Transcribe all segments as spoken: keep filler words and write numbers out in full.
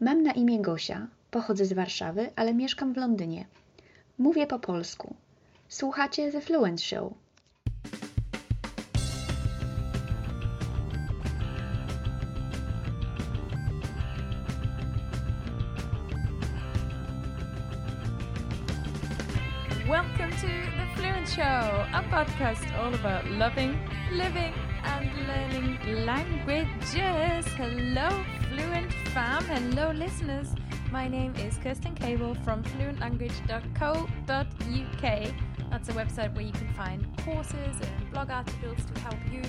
Mam na imię Gosia, pochodzę z Warszawy, ale mieszkam w Londynie. Mówię po polsku. Słuchacie The Fluent Show. Welcome to The Fluent Show, a podcast all about loving, living and learning languages. Hello, Fluent fam. Hello, listeners. My name is Kerstin Cable from fluent language dot co dot u k. That's a website where you can find courses and blog articles to help you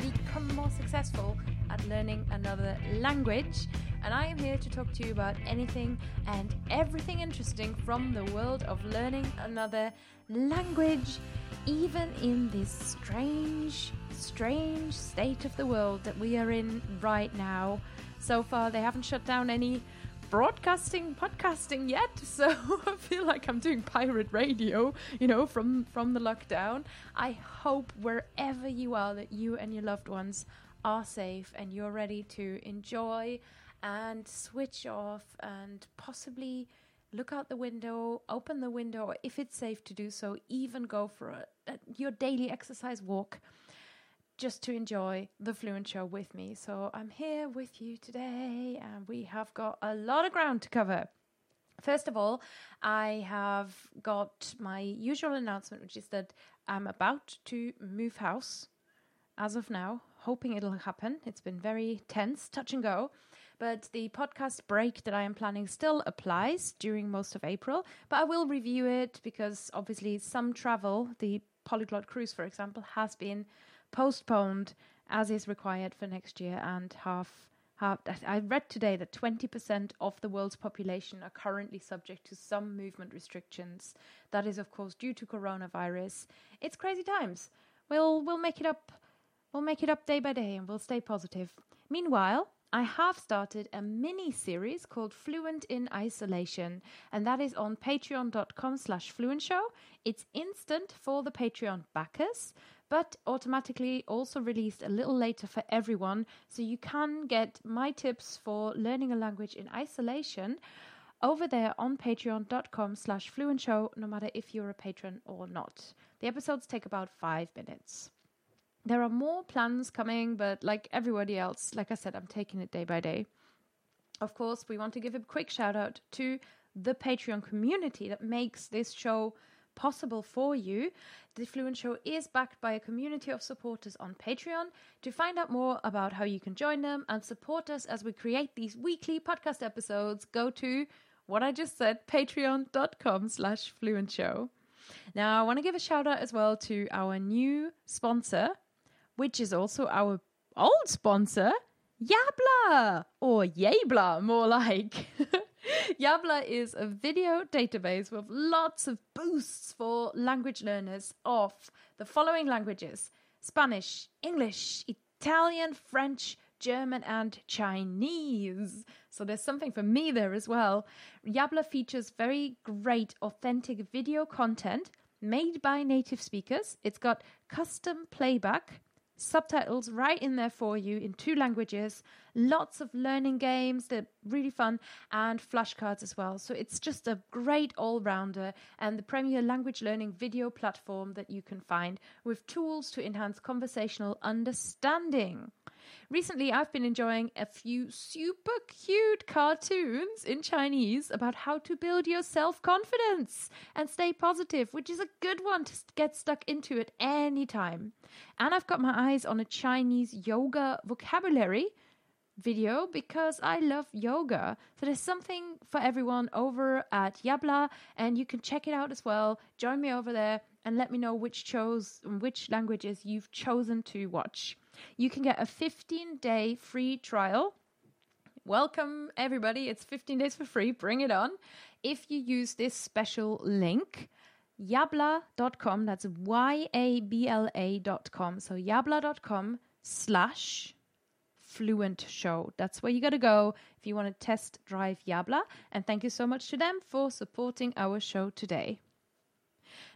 become more successful at learning another language. And I am here to talk to you about anything and everything interesting from the world of learning another language, even in this strange, strange state of the world that we are in right now. So far, they haven't shut down any broadcasting, podcasting yet, so I feel like I'm doing pirate radio, you know, from, from the lockdown. I hope wherever you are that you and your loved ones are safe and you're ready to enjoy and switch off and possibly look out the window, open the window, or if it's safe to do so, even go for a, a, your daily exercise walk just to enjoy The Fluent Show with me. So I'm here with you today and we have got a lot of ground to cover. First of all, I have got my usual announcement, which is that I'm about to move house as of now, hoping it'll happen. It's been very tense, touch and go. But the podcast break that I am planning still applies during most of April. But I will review it because obviously some travel, the Polyglot Cruise, for example, has been postponed as is required for next year. And half, half I read today that twenty percent of the world's population are currently subject to some movement restrictions. That is, of course, due to coronavirus. It's crazy times. We'll we'll make it up. We'll make it up day by day and we'll stay positive. Meanwhile, I have started a mini-series called Fluent in Isolation, and that is on patreon.com slash fluentshow. It's instant for the Patreon backers, but automatically also released a little later for everyone, so you can get my tips for learning a language in isolation over there on patreon.com slash fluentshow, no matter if you're a patron or not. The episodes take about five minutes. There are more plans coming, but like everybody else, like I said, I'm taking it day by day. Of course, we want to give a quick shout out to the Patreon community that makes this show possible for you. The Fluent Show is backed by a community of supporters on Patreon. To find out more about how you can join them and support us as we create these weekly podcast episodes, go to what I just said, patreon.com slash fluentshow. Now, I want to give a shout out as well to our new sponsor, which is also our old sponsor, Yabla, or Yabla, more like. Yabla is a video database with lots of boosts for language learners of the following languages: Spanish, English, Italian, French, German and Chinese. So there's something for me there as well. Yabla features very great authentic video content made by native speakers. It's got custom playback, subtitles right in there for you in two languages, lots of learning games, they're really fun, and flashcards as well. So it's just a great all-rounder and the premier language learning video platform that you can find with tools to enhance conversational understanding. Recently, I've been enjoying a few super cute cartoons in Chinese about how to build your self-confidence and stay positive, which is a good one to get stuck into at any time. And I've got my eyes on a Chinese yoga vocabulary video because I love yoga. So there's something for everyone over at Yabla, and you can check it out as well. Join me over there and let me know which shows and which languages you've chosen to watch. You can get a fifteen day free trial. Welcome, everybody. It's fifteen days for free. Bring it on. If you use this special link, yabla dot com, that's Y A B L A dot com. So yabla dot com slash Fluent Show. That's where you got to go if you want to test drive Yabla. And thank you so much to them for supporting our show today.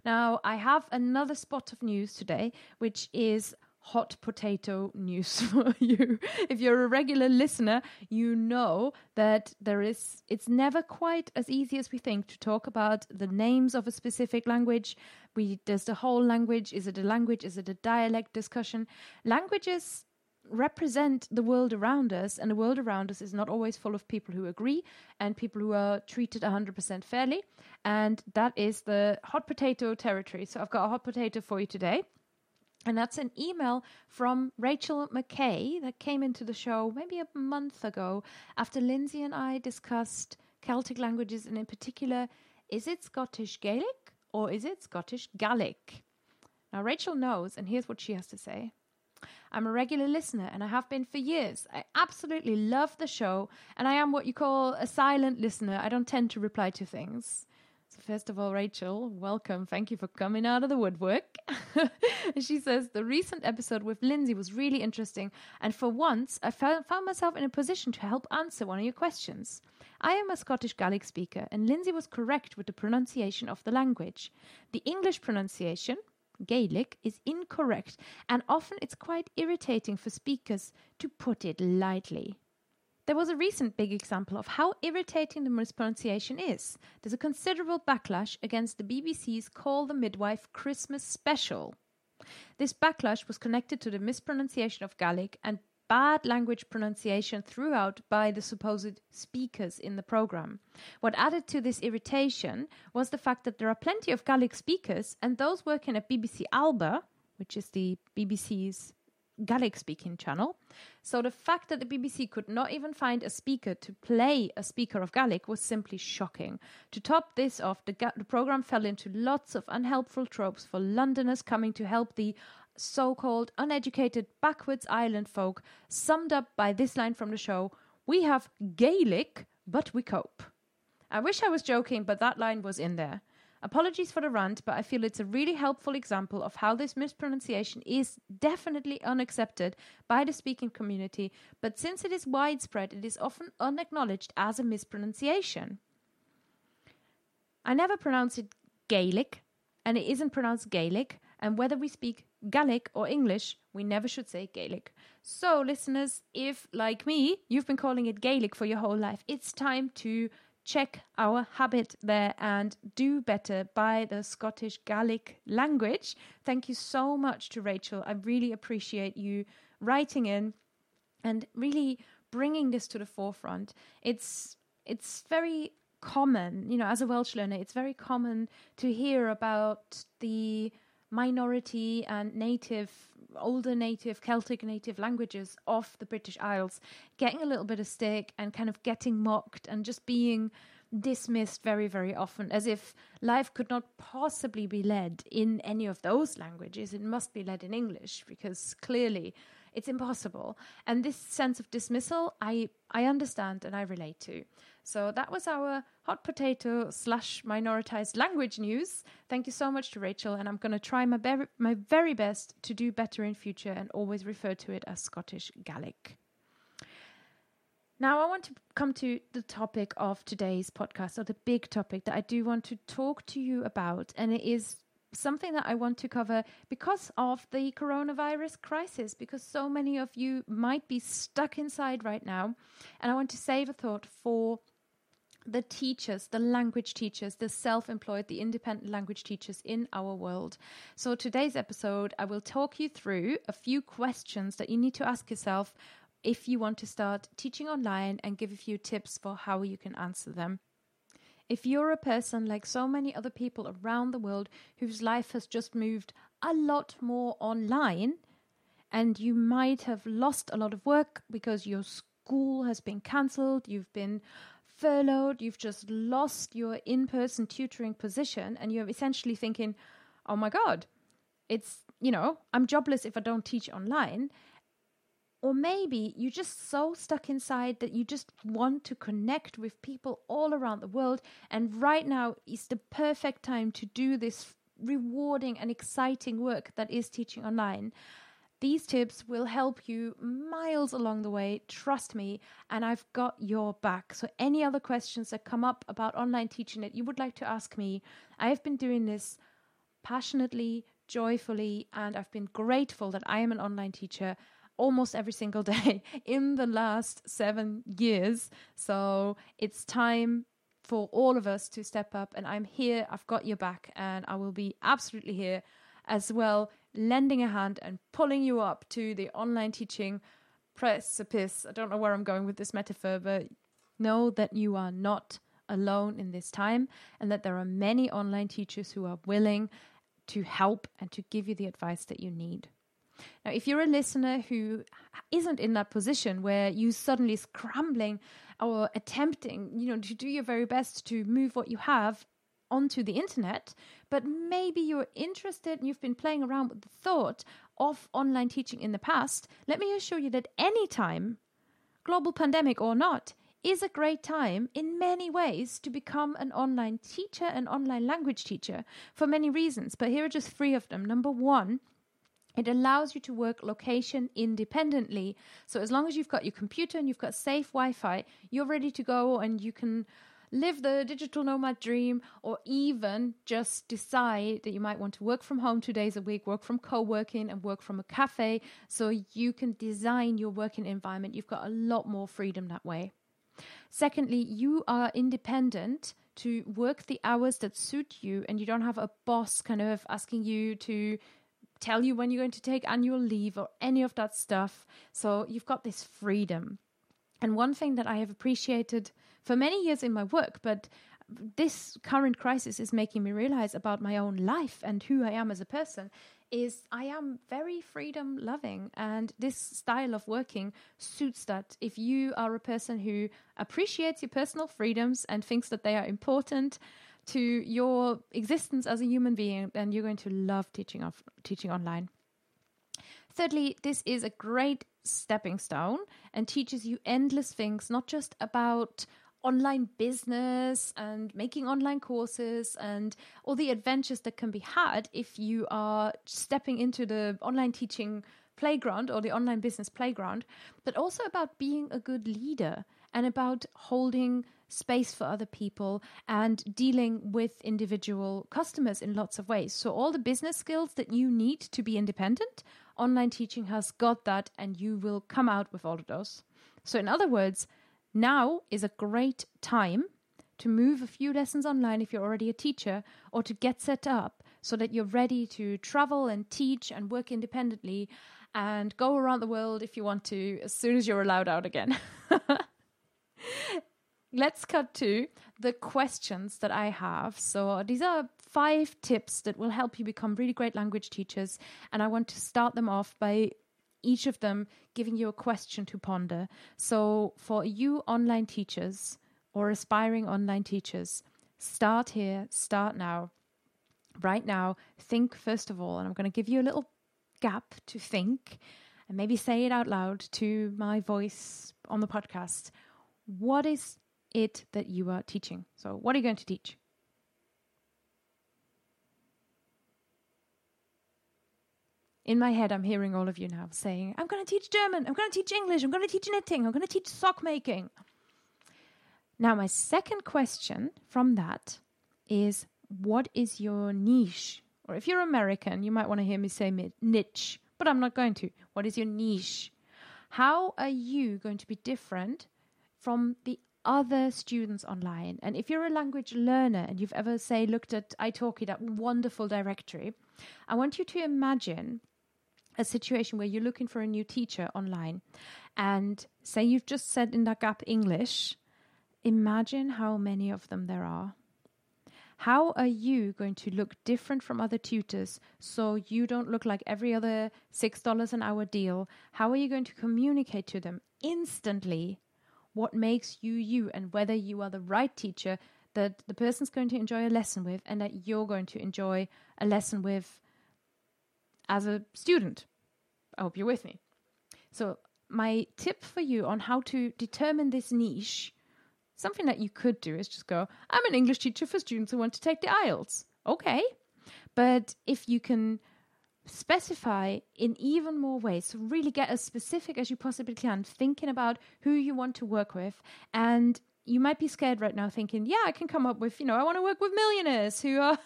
Now, I have another spot of news today, which is hot potato news for you. If you're a regular listener, you know that there is, it's never quite as easy as we think to talk about the names of a specific language. We, there's the whole language. Is it a language? Is it a dialect discussion? Languages represent the world around us, and the world around us is not always full of people who agree and people who are treated one hundred percent fairly. And that is the hot potato territory. So I've got a hot potato for you today. And that's an email from Rachel McKay that came into the show maybe a month ago after Lindsay and I discussed Celtic languages, and in particular, is it Scottish Gaelic or is it Scottish Gaelic? Now, Rachel knows, and here's what she has to say. I'm a regular listener, and I have been for years. I absolutely love the show, and I am what you call a silent listener. I don't tend to reply to things. So first of all, Rachel, welcome. Thank you for coming out of the woodwork. She says, the recent episode with Lindsay was really interesting. And for once, I found myself in a position to help answer one of your questions. I am a Scottish Gaelic speaker, and Lindsay was correct with the pronunciation of the language. The English pronunciation, Gaelic, is incorrect. And often it's quite irritating for speakers, to put it lightly. There was a recent big example of how irritating the mispronunciation is. There's a considerable backlash against the B B C's Call the Midwife Christmas special. This backlash was connected to the mispronunciation of Gaelic and bad language pronunciation throughout by the supposed speakers in the programme. What added to this irritation was the fact that there are plenty of Gaelic speakers, and those working at B B C Alba, which is the B B C's Gaelic-speaking channel. So the fact that the B B C could not even find a speaker to play a speaker of Gaelic was simply shocking. To top this off, the, ga- the programme fell into lots of unhelpful tropes for Londoners coming to help the so-called uneducated backwards island folk, summed up by this line from the show, "We have Gaelic, but we cope." I wish I was joking, but that line was in there. Apologies for the rant, but I feel it's a really helpful example of how this mispronunciation is definitely unaccepted by the speaking community, but since it is widespread, it is often unacknowledged as a mispronunciation. I never pronounce it Gaelic, and it isn't pronounced Gaelic, and whether we speak Gaelic or English, we never should say Gaelic. So, listeners, if, like me, you've been calling it Gaelic for your whole life, it's time to check our habit there and do better by the Scottish Gaelic language. Thank you so much to Rachel. I really appreciate you writing in and really bringing this to the forefront. It's it's very common, you know, as a Welsh learner, it's very common to hear about the minority and native, older native, Celtic native languages of the British Isles getting a little bit of stick and kind of getting mocked and just being dismissed very, very often, as if life could not possibly be led in any of those languages. It must be led in English because clearly it's impossible. And this sense of dismissal, I, I understand and I relate to. So that was our hot potato slash minoritized language news. Thank you so much to Rachel. And I'm going to try my, be- my very best to do better in future and always refer to it as Scottish Gaelic. Now I want to come to the topic of today's podcast, or the big topic that I do want to talk to you about. And it is something that I want to cover because of the coronavirus crisis, because so many of you might be stuck inside right now. And I want to save a thought for the teachers, the language teachers, the self-employed, the independent language teachers in our world. So today's episode, I will talk you through a few questions that you need to ask yourself if you want to start teaching online and give a few tips for how you can answer them. If you're a person like so many other people around the world whose life has just moved a lot more online, and you might have lost a lot of work because your school has been cancelled, you've been furloughed, you've just lost your in-person tutoring position, and you're essentially thinking, oh my God, it's, you know, I'm jobless if I don't teach online. Or maybe you're just so stuck inside that you just want to connect with people all around the world. And right now is the perfect time to do this rewarding and exciting work that is teaching online. These tips will help you miles along the way. Trust me. And I've got your back. So any other questions that come up about online teaching that you would like to ask me, I have been doing this passionately, joyfully, and I've been grateful that I am an online teacher almost every single day in the last seven years. So it's time for all of us to step up, and I'm here, I've got your back, and I will be absolutely here as well, lending a hand and pulling you up to the online teaching precipice. I don't know where I'm going with this metaphor, but know that you are not alone in this time, and that there are many online teachers who are willing to help and to give you the advice that you need. Now, if you're a listener who isn't in that position where you suddenly scrambling or attempting, you know, to do your very best to move what you have onto the internet, but maybe you're interested and you've been playing around with the thought of online teaching in the past, let me assure you that any time, global pandemic or not, is a great time in many ways to become an online teacher, an online language teacher, for many reasons. But here are just three of them. Number one, it allows you to work location independently. So as long as you've got your computer and you've got safe Wi-Fi, you're ready to go and you can live the digital nomad dream, or even just decide that you might want to work from home two days a week, work from co-working and work from a cafe. So you can design your working environment. You've got a lot more freedom that way. Secondly, you are independent to work the hours that suit you, and you don't have a boss kind of asking you to tell you when you're going to take annual leave or any of that stuff. So you've got this freedom. And one thing that I have appreciated for many years in my work, but this current crisis is making me realize about my own life and who I am as a person, is I am very freedom loving, and this style of working suits that. If you are a person who appreciates your personal freedoms and thinks that they are important to your existence as a human being, then you're going to love teaching off, teaching online. Thirdly, this is a great stepping stone and teaches you endless things, not just about online business and making online courses and all the adventures that can be had if you are stepping into the online teaching playground or the online business playground, but also about being a good leader and about holding space for other people and dealing with individual customers in lots of ways. So all the business skills that you need to be independent, online teaching has got that, and you will come out with all of those. So in other words, now is a great time to move a few lessons online if you're already a teacher, or to get set up so that you're ready to travel and teach and work independently and go around the world if you want to as soon as you're allowed out again. Let's cut to the questions that I have. So these are five tips that will help you become really great language teachers, and I want to start them off by each of them giving you a question to ponder. So for you online teachers or aspiring online teachers, start here, start now. Right now, think first of all, and I'm going to give you a little gap to think and maybe say it out loud to my voice on the podcast. What is it that you are teaching? So what are you going to teach? In my head, I'm hearing all of you now saying, I'm going to teach German, I'm going to teach English, I'm going to teach knitting, I'm going to teach sock making. Now, my second question from that is, what is your niche? Or if you're American, you might want to hear me say niche, but I'm not going to. What is your niche? How are you going to be different from the other students online? And if you're a language learner and you've ever, say, looked at iTalki, that wonderful directory, I want you to imagine a situation where you're looking for a new teacher online, and say you've just said in that gap English, imagine how many of them there are. How are you going to look different from other tutors so you don't look like every other six dollars an hour deal? How are you going to communicate to them instantly what makes you you, and whether you are the right teacher that the person's going to enjoy a lesson with, and that you're going to enjoy a lesson with as a student? I hope you're with me. So my tip for you on how to determine this niche, something that you could do is just go, I'm an English teacher for students who want to take the I E L T S. Okay. But if you can specify in even more ways, so really get as specific as you possibly can, thinking about who you want to work with. And you might be scared right now thinking, yeah, I can come up with, you know, I want to work with millionaires who are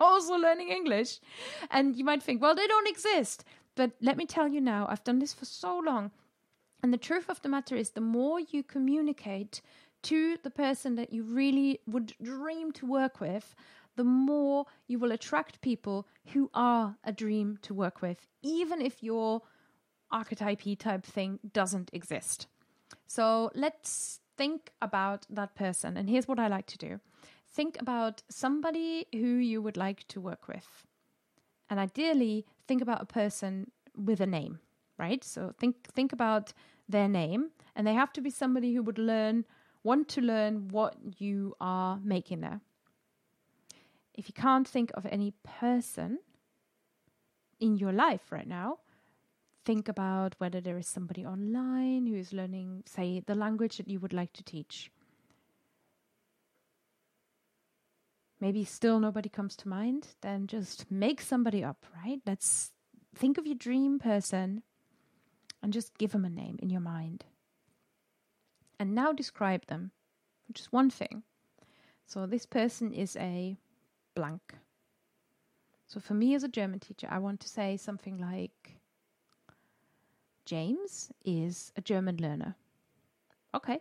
also learning English. And you might think, well, they don't exist. But let me tell you now, I've done this for so long. And the truth of the matter is, the more you communicate to the person that you really would dream to work with, the more you will attract people who are a dream to work with, even if your archetype-y type thing doesn't exist. So let's think about that person. And here's what I like to do. Think about somebody who you would like to work with. And ideally, think about a person with a name, right? So think think about their name. And they have to be somebody who would learn, want to learn what you are making there. If you can't think of any person in your life right now, think about whether there is somebody online who is learning, say, the language that you would like to teach. Maybe still nobody comes to mind, then just make somebody up, right? Let's think of your dream person and just give them a name in your mind. And now describe them, which is one thing. So this person is a blank. So for me as a German teacher, I want to say something like, James is a German learner. Okay.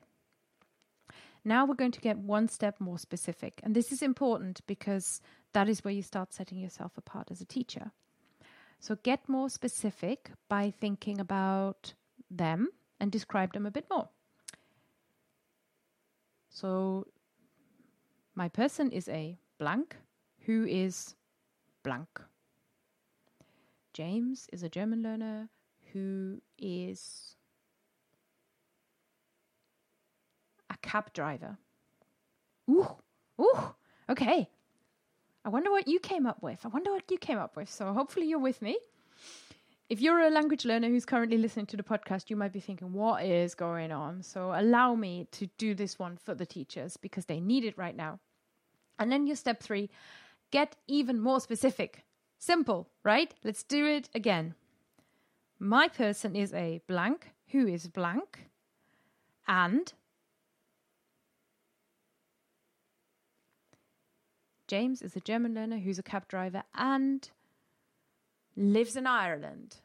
Now we're going to get one step more specific. And this is important because that is where you start setting yourself apart as a teacher. So get more specific by thinking about them and describe them a bit more. So my person is a blank who is blank. James is a German learner who is a cab driver. Ooh, ooh, okay. I wonder what you came up with. I wonder what you came up with. So hopefully you're with me. If you're a language learner who's currently listening to the podcast, you might be thinking, what is going on? So allow me to do this one for the teachers because they need it right now. And then your step three, get even more specific. Simple, right? Let's do it again. My person is a blank who is blank and James is a German learner who's a cab driver and lives in Ireland.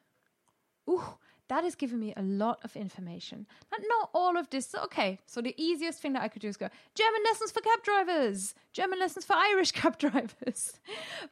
Ooh, that has given me a lot of information. And not all of this. Okay, so the easiest thing that I could do is go, German lessons for cab drivers, German lessons for Irish cab drivers.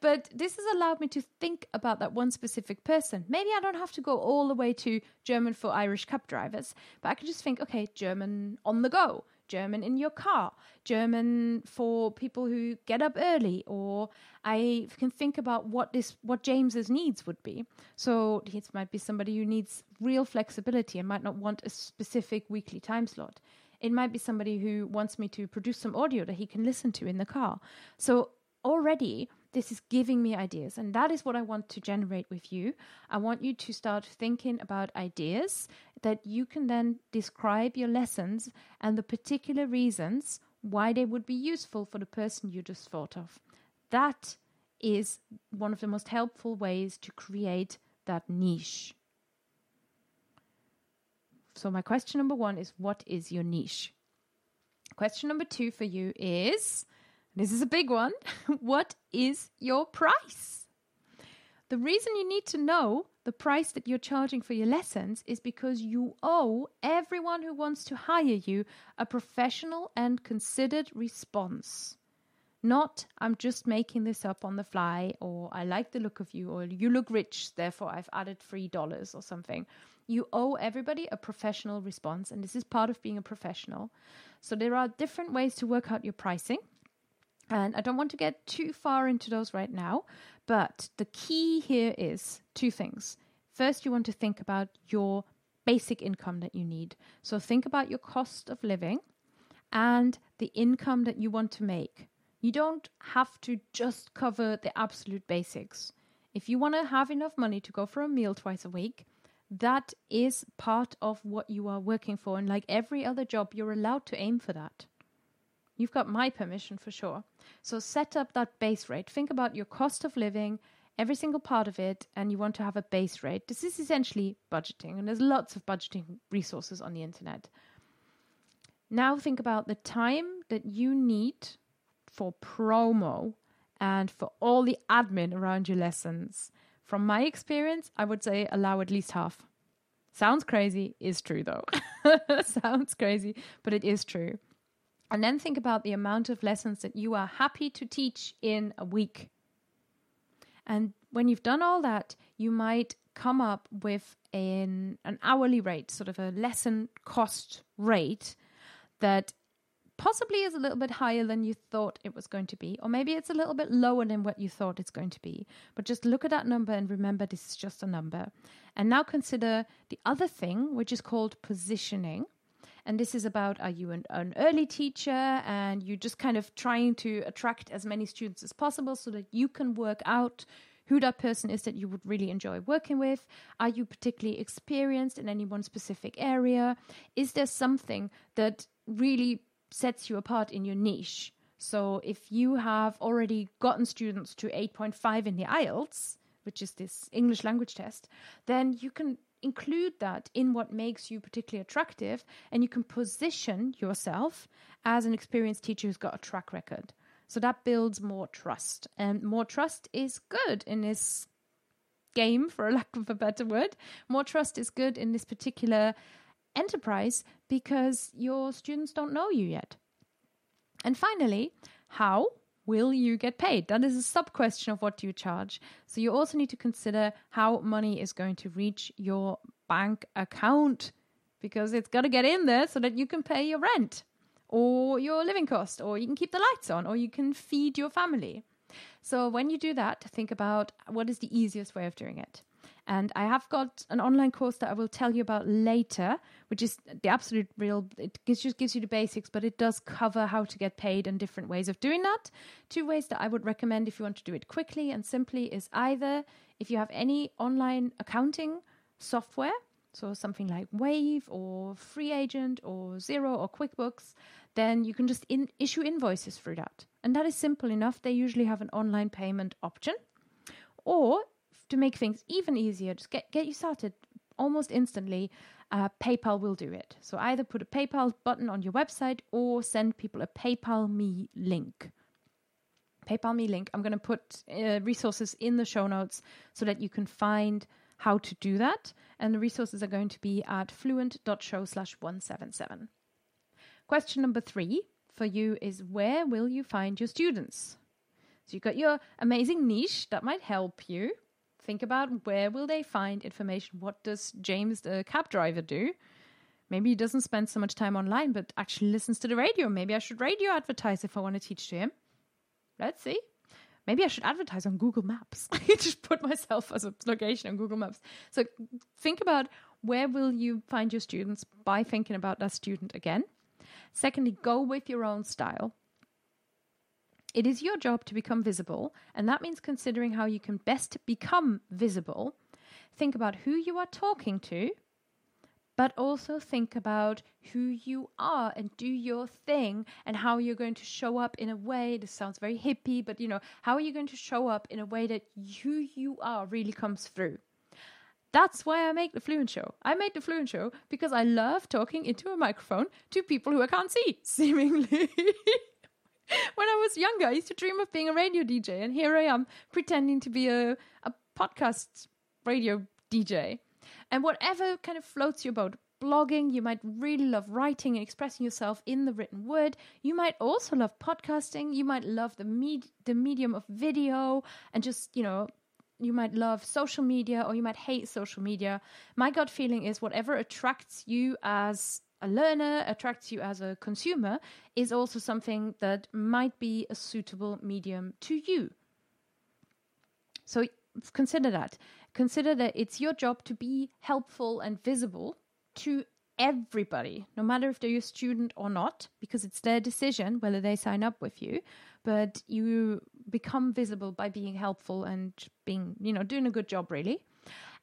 But this has allowed me to think about that one specific person. Maybe I don't have to go all the way to German for Irish cab drivers, but I could just think, okay, German on the go, German in your car, German for people who get up early, or I can think about what this, what James's needs would be. So it might be somebody who needs real flexibility and might not want a specific weekly time slot. It might be somebody who wants me to produce some audio that he can listen to in the car. So already this is giving me ideas, and that is what I want to generate with you. I want you to start thinking about ideas that you can then describe your lessons and the particular reasons why they would be useful for the person you just thought of. That is one of the most helpful ways to create that niche. So my question number one is, what is your niche? Question number two for you is... this is a big one. What is your price? The reason you need to know the price that you're charging for your lessons is because you owe everyone who wants to hire you a professional and considered response. Not, I'm just making this up on the fly, or I like the look of you, or you look rich, therefore I've added three dollars or something. You owe everybody a professional response, and this is part of being a professional. So there are different ways to work out your pricing. And I don't want to get too far into those right now, but the key here is two things. First, you want to think about your basic income that you need. So think about your cost of living and the income that you want to make. You don't have to just cover the absolute basics. If you want to have enough money to go for a meal twice a week, that is part of what you are working for. And like every other job, you're allowed to aim for that. You've got my permission for sure. So set up that base rate. Think about your cost of living, every single part of it, and you want to have a base rate. This is essentially budgeting, and there's lots of budgeting resources on the internet. Now think about the time that you need for promo and for all the admin around your lessons. From my experience, I would say allow at least half. Sounds crazy, is true though. Sounds crazy, but it is true. And then think about the amount of lessons that you are happy to teach in a week. And when you've done all that, you might come up with an, an hourly rate, sort of a lesson cost rate that possibly is a little bit higher than you thought it was going to be, or maybe it's a little bit lower than what you thought it's going to be. But just look at that number and remember this is just a number. And now consider the other thing, which is called positioning. And this is about, are you an, an early teacher and you're just kind of trying to attract as many students as possible so that you can work out who that person is that you would really enjoy working with? Are you particularly experienced in any one specific area? Is there something that really sets you apart in your niche? So if you have already gotten students to eight point five in the I E L T S, which is this English language test, then you can include that in what makes you particularly attractive, and you can position yourself as an experienced teacher who's got a track record. So that builds more trust, and more trust is good in this game, for lack of a better word. More trust is good in this particular enterprise because your students don't know you yet. And finally, how will you get paid? That is a sub question of what do you charge. So you also need to consider how money is going to reach your bank account, because it's got to get in there so that you can pay your rent or your living cost, or you can keep the lights on, or you can feed your family. So when you do that, think about what is the easiest way of doing it. And I have got an online course that I will tell you about later, which is the absolute real, it gives, just gives you the basics, but it does cover how to get paid and different ways of doing that. Two ways that I would recommend if you want to do it quickly and simply is either if you have any online accounting software, so something like Wave or Free Agent or Xero or QuickBooks, then you can just in- issue invoices through that. And that is simple enough. They usually have an online payment option. Or to make things even easier, just get, get you started almost instantly, uh, PayPal will do it. So either put a PayPal button on your website or send people a PayPal Me link. PayPal Me link. I'm going to put uh, resources in the show notes so that you can find how to do that. And the resources are going to be at fluent dot show slash one seventy-seven. Question number three for you is, where will you find your students? So you've got your amazing niche that might help you. Think about where will they find information? What does James, the cab driver, do? Maybe he doesn't spend so much time online, but actually listens to the radio. Maybe I should radio advertise if I want to teach to him. Let's see. Maybe I should advertise on Google Maps. I just put myself as a location on Google Maps. So think about where will you find your students by thinking about that student again. Secondly, go with your own style. It is your job to become visible, and that means considering how you can best become visible. Think about who you are talking to, but also think about who you are and do your thing and how you're going to show up in a way. This sounds very hippie, but you know, how are you going to show up in a way that who you are really comes through? That's why I make The Fluent Show. I made The Fluent Show because I love talking into a microphone to people who I can't see, seemingly. When I was younger, I used to dream of being a radio D J, and here I am pretending to be a, a podcast radio D J. And whatever kind of floats your boat, blogging, you might really love writing and expressing yourself in the written word. You might also love podcasting. You might love the med- the medium of video, and just, you know, you might love social media, or you might hate social media. My gut feeling is whatever attracts you as a learner, attracts you as a consumer, is also something that might be a suitable medium to you. So consider that. Consider that it's your job to be helpful and visible to everybody, no matter if they're your student or not, because it's their decision whether they sign up with you. But you become visible by being helpful and being, you know, doing a good job, really.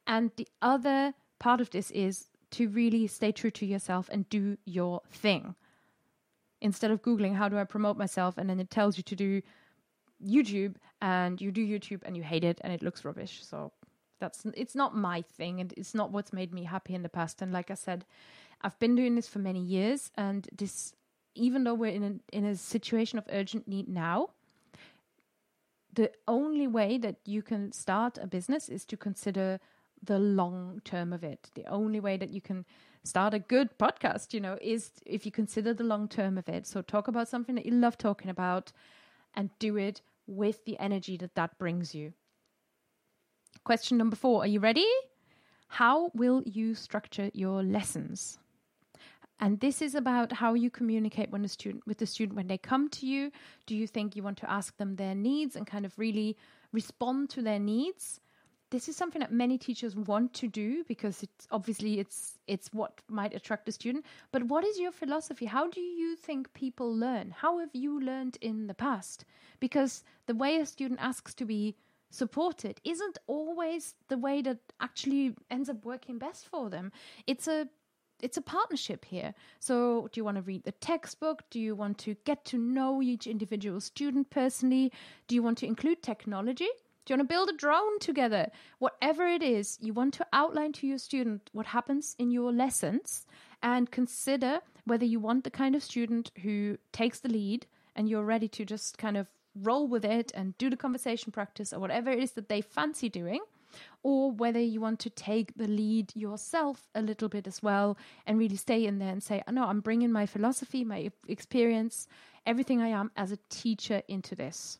And the other part of this is to really stay true to yourself and do your thing. Instead of Googling, how do I promote myself? And then it tells you to do YouTube, and you do YouTube and you hate it and it looks rubbish. So that's, it's not my thing, and it's not what's made me happy in the past. And like I said, I've been doing this for many years, and this, even though we're in a, in a situation of urgent need now, the only way that you can start a business is to consider the long term of it. The only way that you can start a good podcast, you know, is if you consider the long term of it. So talk about something that you love talking about and do it with the energy that that brings you. Question number four. Are you ready? How will you structure your lessons? And this is about how you communicate when a student, with the student when they come to you. Do you think you want to ask them their needs and kind of really respond to their needs? This is something that many teachers want to do because it's obviously it's it's what might attract the student. But what is your philosophy? How do you think people learn? How have you learned in the past? Because the way a student asks to be supported isn't always the way that actually ends up working best for them. It's a It's a partnership here. So do you want to read the textbook? Do you want to get to know each individual student personally? Do you want to include technology? Do you want to build a drone together? Whatever it is, you want to outline to your student what happens in your lessons and consider whether you want the kind of student who takes the lead and you're ready to just kind of roll with it and do the conversation practice or whatever it is that they fancy doing, or whether you want to take the lead yourself a little bit as well and really stay in there and say, oh, no, I'm bringing my philosophy, my experience, everything I am as a teacher into this.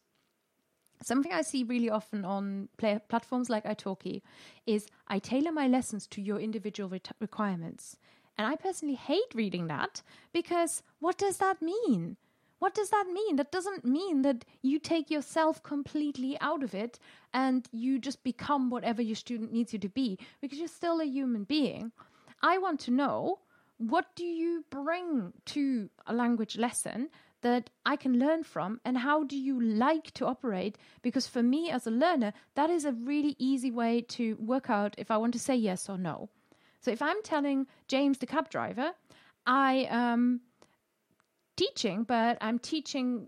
Something I see really often on play- platforms like iTalki is I tailor my lessons to your individual re- requirements. And I personally hate reading that because what does that mean? What does that mean? That doesn't mean that you take yourself completely out of it and you just become whatever your student needs you to be, because you're still a human being. I want to know, what do you bring to a language lesson that I can learn from, and how do you like to operate? Because for me as a learner, that is a really easy way to work out if I want to say yes or no. So if I'm telling James, the cab driver, I um. teaching, but I'm teaching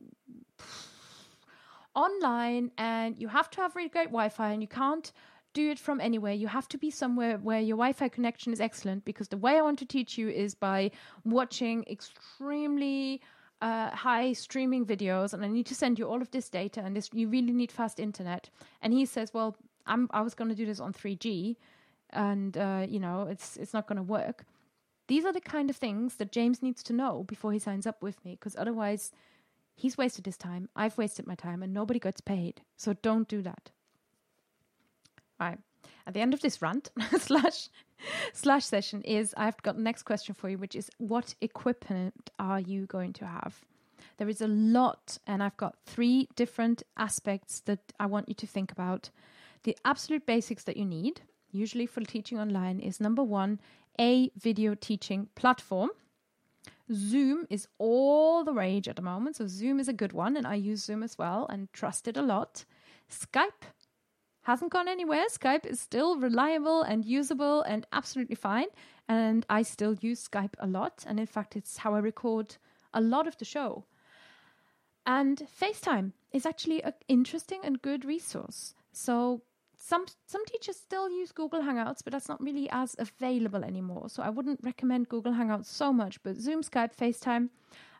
online and you have to have really great Wi-Fi and you can't do it from anywhere. You have to be somewhere where your Wi-Fi connection is excellent, because the way I want to teach you is by watching extremely uh, high streaming videos, and I need to send you all of this data, and this, you really need fast internet. And he says, well, I'm, I was going to do this on three G and, uh, you know, it's it's not going to work. These are the kind of things that James needs to know before he signs up with me, because otherwise he's wasted his time, I've wasted my time, and nobody gets paid. So don't do that. All right. At the end of this rant slash slash session is I've got the next question for you, which is, what equipment are you going to have? There is a lot, and I've got three different aspects that I want you to think about. The absolute basics that you need, usually for teaching online, is number one, a video teaching platform. Zoom is all the rage at the moment. So Zoom is a good one, and I use Zoom as well and trust it a lot. Skype hasn't gone anywhere. Skype is still reliable and usable and absolutely fine. And I still use Skype a lot. And in fact, it's how I record a lot of the show. And FaceTime is actually an interesting and good resource. So Some some teachers still use Google Hangouts, but that's not really as available anymore. So I wouldn't recommend Google Hangouts so much, but Zoom, Skype, FaceTime.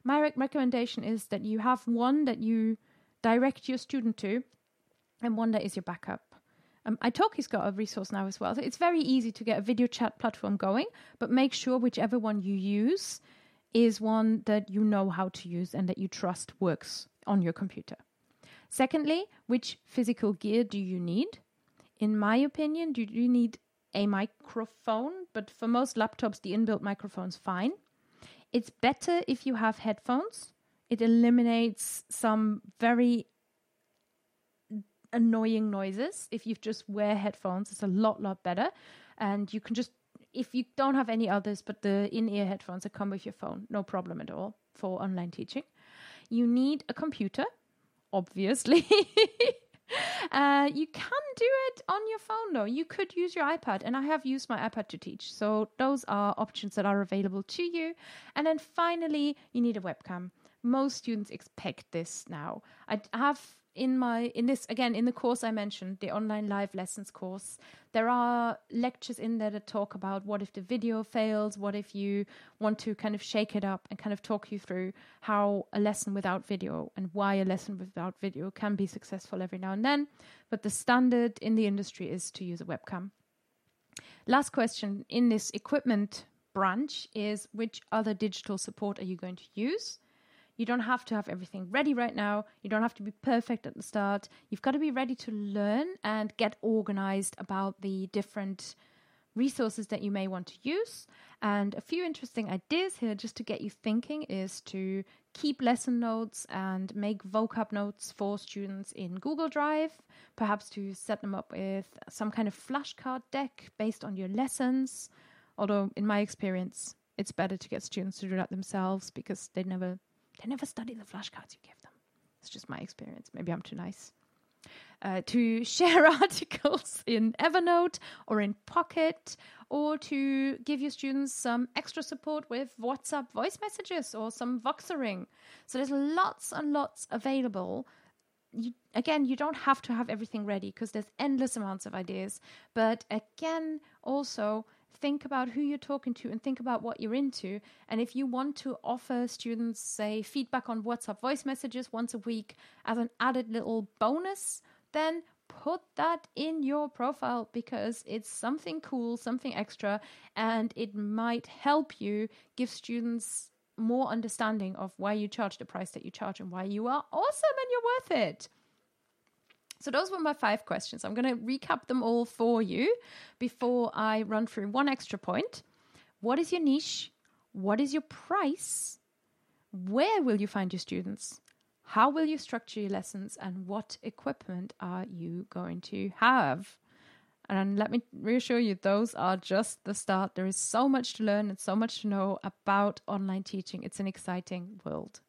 My rec- recommendation is that you have one that you direct your student to and one that is your backup. Um, iTalki's got a resource now as well. So it's very easy to get a video chat platform going, but make sure whichever one you use is one that you know how to use and that you trust works on your computer. Secondly, which physical gear do you need? In my opinion, you do need a microphone, but for most laptops, the inbuilt microphone's fine. It's better if you have headphones. It eliminates some very annoying noises. If you just wear headphones, it's a lot, lot better. And you can just, if you don't have any others, but the in-ear headphones that come with your phone, no problem at all for online teaching. You need a computer, obviously. Uh, you can do it on your phone, though. You could use your iPad, and I have used my iPad to teach. So those are options that are available to you. And then finally, you need a webcam. most students expect this now. I have in my in this again in the course I mentioned, the online live lessons course, there are lectures in there that talk about what if the video fails, what if you want to kind of shake it up, and kind of talk you through how a lesson without video and why a lesson without video can be successful every now and then. But the standard in the industry is to use a webcam. Last question in this equipment branch is, which other digital support are you going to use? You don't have to have everything ready right now. You don't have to be perfect at the start. You've got to be ready to learn and get organized about the different resources that you may want to use. And a few interesting ideas here just to get you thinking is to keep lesson notes and make vocab notes for students in Google Drive, perhaps to set them up with some kind of flashcard deck based on your lessons. Although in my experience, it's better to get students to do that themselves, because they never They never study the flashcards you give them. It's just my experience. Maybe I'm too nice. Uh, to share articles in Evernote or in Pocket, or to give your students some extra support with WhatsApp voice messages or some Voxering. So there's lots and lots available. You, again, you don't have to have everything ready, because there's endless amounts of ideas. But again, also think about who you're talking to and think about what you're into. And if you want to offer students, say, feedback on WhatsApp voice messages once a week as an added little bonus, then put that in your profile, because it's something cool, something extra, and it might help you give students more understanding of why you charge the price that you charge and why you are awesome and you're worth it. So those were my five questions. I'm going to recap them all for you before I run through one extra point. What is your niche? What is your price? Where will you find your students? How will you structure your lessons? And what equipment are you going to have? And let me reassure you, those are just the start. There is so much to learn and so much to know about online teaching. It's an exciting world.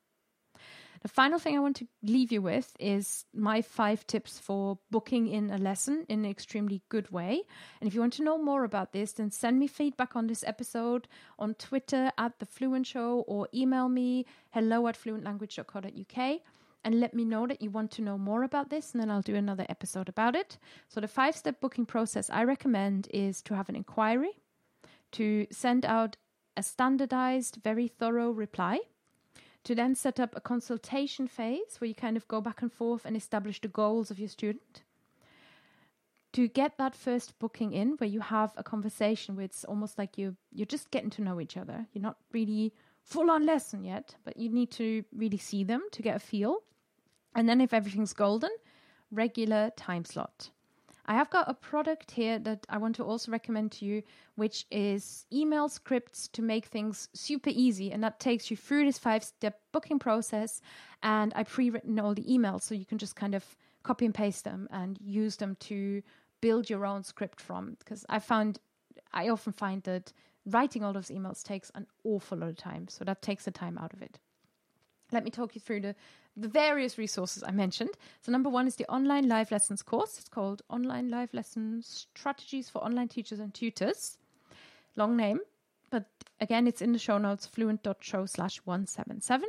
The final thing I want to leave you with is my five tips for booking in a lesson in an extremely good way. And if you want to know more about this, then send me feedback on this episode on Twitter at The Fluent Show, or email me hello at fluent language dot co dot uk. And let me know that you want to know more about this, and then I'll do another episode about it. So the five-step booking process I recommend is to have an inquiry, to send out a standardized, very thorough reply, to then set up a consultation phase where you kind of go back and forth and establish the goals of your student, to get that first booking in where you have a conversation where it's almost like you, you're just getting to know each other. You're not really full-on lesson yet, but you need to really see them to get a feel. And then if everything's golden, regular time slot. I have got a product here that I want to also recommend to you, which is email scripts to make things super easy. And that takes you through this five-step booking process. And I pre-written all the emails, so you can just kind of copy and paste them and use them to build your own script from. Because I found, I often find that writing all those emails takes an awful lot of time. So that takes the time out of it. Let me talk you through the, the various resources I mentioned. So number one is the online live lessons course. It's called Online Live Lessons Strategies for Online Teachers and Tutors. Long name, but again, it's in the show notes, fluent dot show slash one seventy-seven.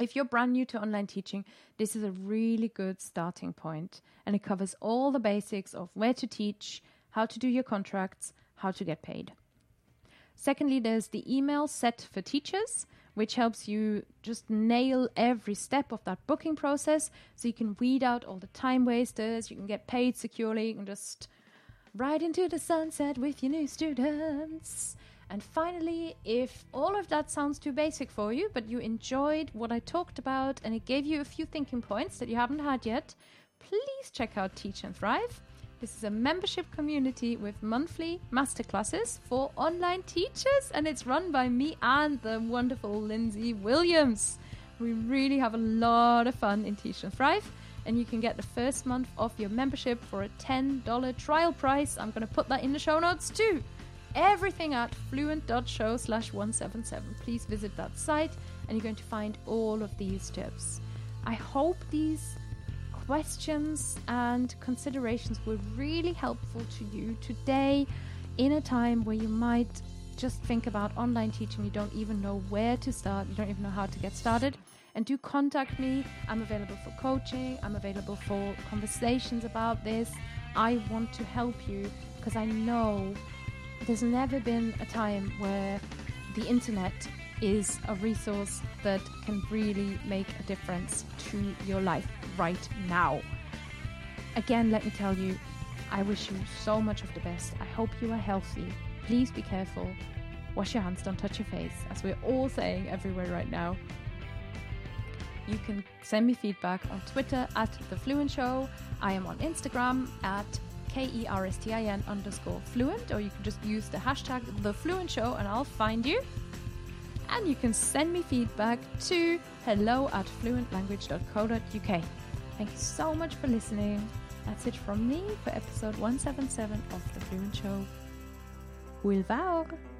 If you're brand new to online teaching, this is a really good starting point, and it covers all the basics of where to teach, how to do your contracts, how to get paid. Secondly, there's the email set for teachers, which helps you just nail every step of that booking process, so you can weed out all the time wasters, you can get paid securely, you can just ride into the sunset with your new students. And finally, if all of that sounds too basic for you, but you enjoyed what I talked about and it gave you a few thinking points that you haven't had yet, please check out Teach and Thrive. This is a membership community with monthly masterclasses for online teachers, and it's run by me and the wonderful Lindsay Williams. We really have a lot of fun in Teach and Thrive, and you can get the first month off your membership for a ten dollars trial price. I'm going to put that in the show notes too. Everything at fluent dot show slash one seventy-seven. Please visit that site, and you're going to find all of these tips. I hope these questions and considerations were really helpful to you today, in a time where you might just think about online teaching. You don't even know where to start. You don't even know how to get started. And do contact me. I'm available for coaching. I'm available for conversations about this. I want to help you because I know there's never been a time where the internet is a resource that can really make a difference to your life right now. Again, let me tell you, I wish you so much of the best. I hope you are healthy. Please be careful. Wash your hands, don't touch your face, as we're all saying everywhere right now. You can send me feedback on Twitter at The Fluent Show. I am on Instagram at K E R S T I N underscore fluent, or you can just use the hashtag The Fluent Show and I'll find you. And you can send me feedback to hello at fluent language dot co dot U K. Thank you so much for listening. That's it from me for episode one seventy-seven of The Fluent Show. Au revoir!